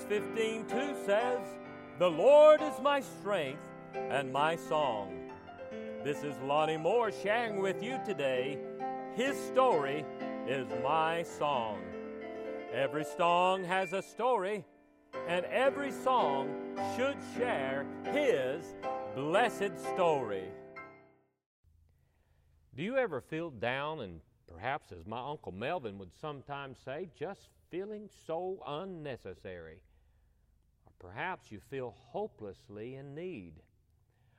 Exodus 15:2 says, "The Lord is my strength and my song." This is Lonnie Moore sharing with you today, His Story is My Song. Every song has a story, and every song should share His blessed story. Do you ever feel down and perhaps, as my Uncle Melvin would sometimes say, just feeling so unnecessary? Or perhaps you feel hopelessly in need.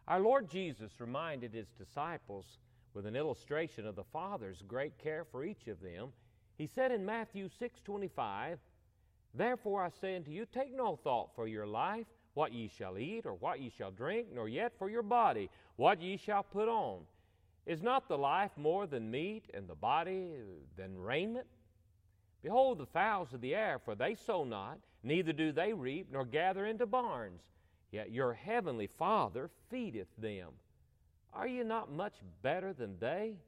Our Lord Jesus reminded His disciples with an illustration of the Father's great care for each of them. He said in Matthew 6:25, "Therefore I say unto you, take no thought for your life, what ye shall eat, or what ye shall drink, nor yet for your body, what ye shall put on. Is not the life more than meat, and the body than raiment? Behold the fowls of the air, for they sow not, neither do they reap, nor gather into barns. Yet your heavenly Father feedeth them. Are ye not much better than they?"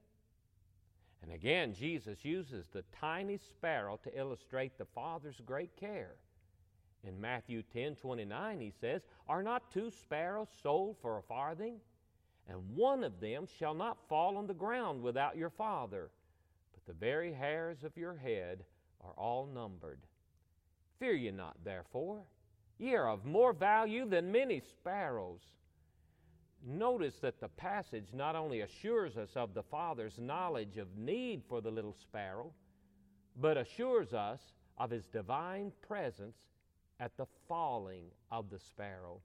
And again, Jesus uses the tiny sparrow to illustrate the Father's great care. In Matthew 10:29, He says, "Are not two sparrows sold for a farthing? And one of them shall not fall on the ground without your Father. But the very hairs of your head are all numbered. Fear ye not, therefore. Ye are of more value than many sparrows." Notice that the passage not only assures us of the Father's knowledge of need for the little sparrow, but assures us of His divine presence at the falling of the sparrow.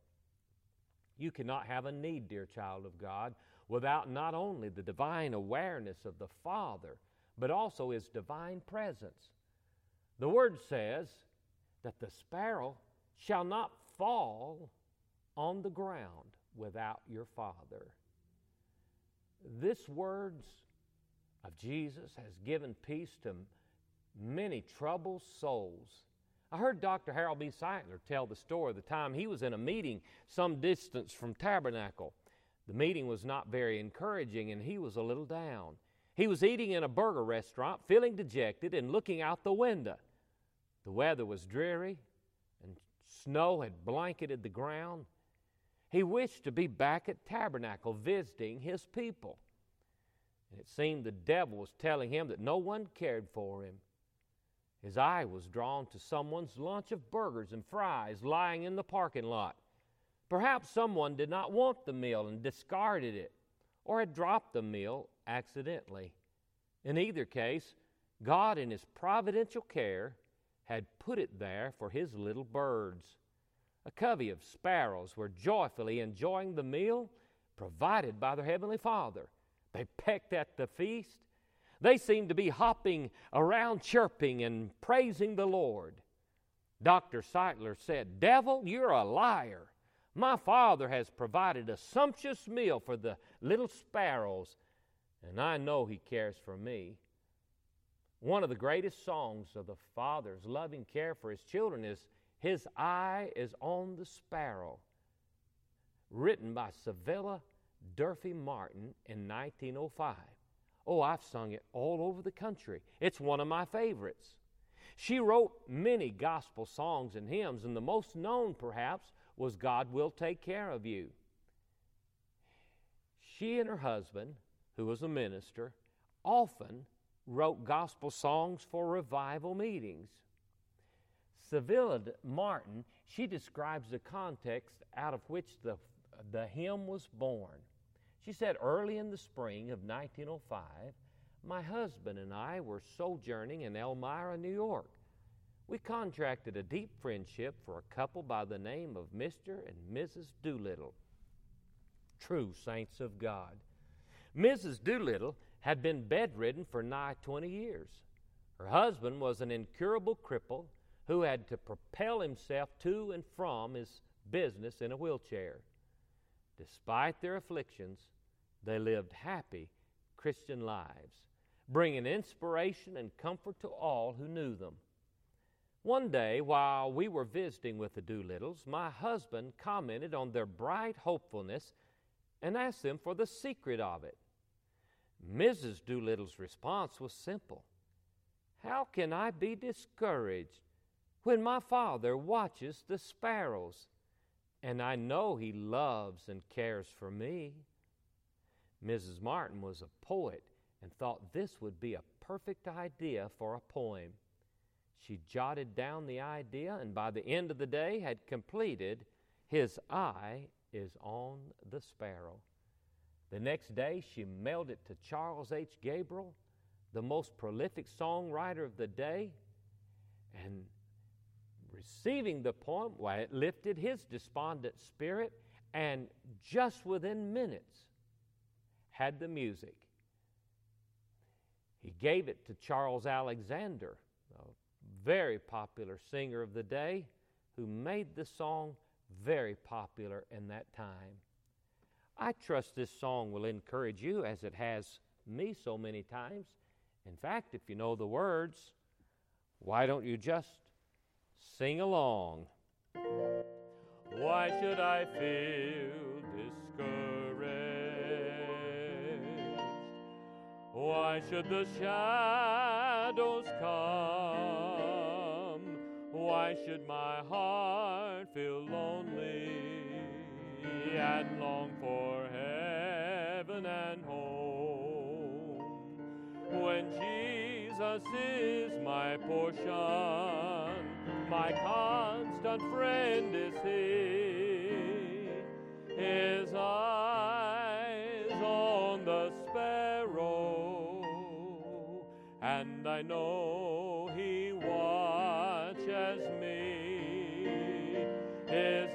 You cannot have a need, dear child of God, without not only the divine awareness of the Father, but also His divine presence. The Word says that the sparrow shall not fall on the ground without your Father. This words of Jesus has given peace to many troubled souls. I heard Dr. Harold B. Sightler tell the story of the time he was in a meeting some distance from Tabernacle. The meeting was not very encouraging, and he was a little down. He was eating in a burger restaurant, feeling dejected and looking out the window. The weather was dreary, and snow had blanketed the ground. He wished to be back at Tabernacle visiting his people. And it seemed the devil was telling him that no one cared for him. His eye was drawn to someone's lunch of burgers and fries lying in the parking lot. Perhaps someone did not want the meal and discarded it, or had dropped the meal accidentally. In either case, God in His providential care had put it there for His little birds. A covey of sparrows were joyfully enjoying the meal provided by their Heavenly Father. They pecked at the feast. They seemed to be hopping around, chirping and praising the Lord. Dr. Sightler said, "Devil, you're a liar. My Father has provided a sumptuous meal for the little sparrows, and I know He cares for me." One of the greatest songs of the Father's loving care for His children is "His Eye is on the Sparrow," written by Civilla D. Martin in 1905. Oh, I've sung it all over the country. It's one of my favorites. She wrote many gospel songs and hymns, and the most known, perhaps, was "God Will Take Care of You." She and her husband, who was a minister, often wrote gospel songs for revival meetings. Civilla D. Martin, she describes the context out of which the hymn was born. She said, "Early in the spring of 1905, my husband and I were sojourning in Elmira, New York. We contracted a deep friendship for a couple by the name of Mr. and Mrs. Doolittle, true saints of God. Mrs. Doolittle had been bedridden for nigh 20 years. Her husband was an incurable cripple who had to propel himself to and from his business in a wheelchair. Despite their afflictions, they lived happy Christian lives, bringing inspiration and comfort to all who knew them. One day, while we were visiting with the Doolittles, my husband commented on their bright hopefulness and asked them for the secret of it. Mrs. Doolittle's response was simple. 'How can I be discouraged when my Father watches the sparrows, and I know He loves and cares for me." Mrs. Martin was a poet and thought this would be a perfect idea for a poem. She jotted down the idea and by the end of the day had completed "His Eye is on the Sparrow." The next day she mailed it to Charles H. Gabriel, the most prolific songwriter of the day, and receiving the poem, well, it lifted his despondent spirit, and just within minutes had the music. He gave it to Charles Alexander, a very popular singer of the day, who made the song very popular in that time. I trust this song will encourage you as it has me so many times. In fact, if you know the words, why don't you just sing along? Why should I feel discouraged? Why should the shadows come? Why should my heart feel lonely and long for heaven and home, when Jesus is my portion, my constant friend is He. His eyes on the sparrow, and I know He watches me. His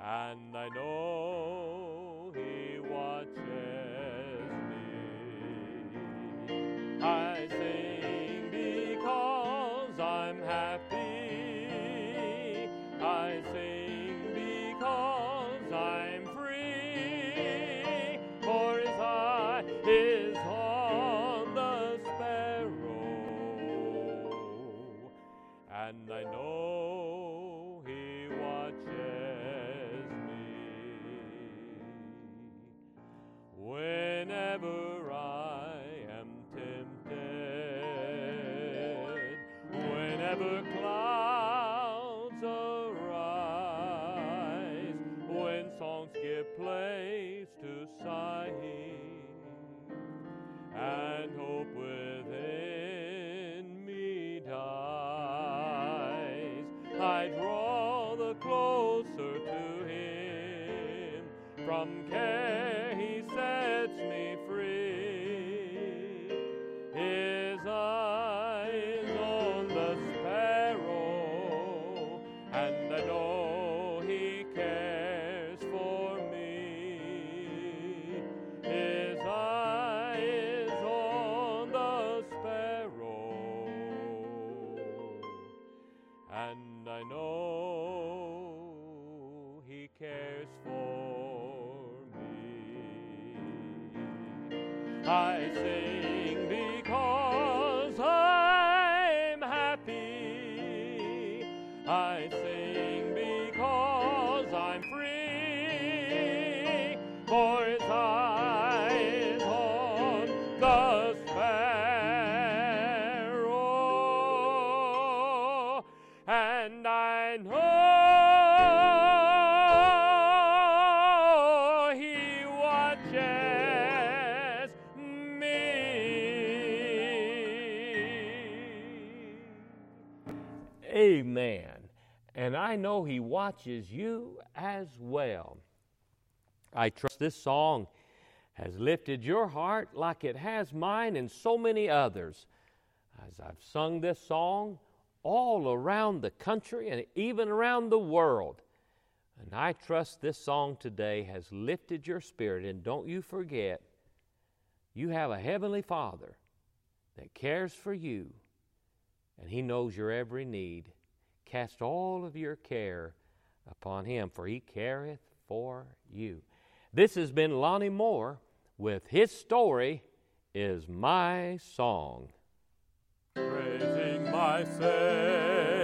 and I know He watches me. I sing because I'm happy. I sing because I'm free. For His eye is on the sparrow, and I know He watches. Whenever I am tempted, whenever clouds arise, when songs give place to sighing, and hope within me dies, I draw the closer to Him. From care sets me free. His eye is on the sparrow, and I know He cares for me. His eye is on the sparrow, and I know He cares for me. I sing because I'm happy. I sing because I'm free. For His eye is on the sparrow, and I know. Amen. And I know He watches you as well. I trust this song has lifted your heart like it has mine and so many others. As I've sung this song all around the country and even around the world. And I trust this song today has lifted your spirit. And don't you forget, you have a Heavenly Father that cares for you. And He knows your every need. Cast all of your care upon Him, for He careth for you. This has been Lonnie Moore with His Story is My Song. Praising my Savior.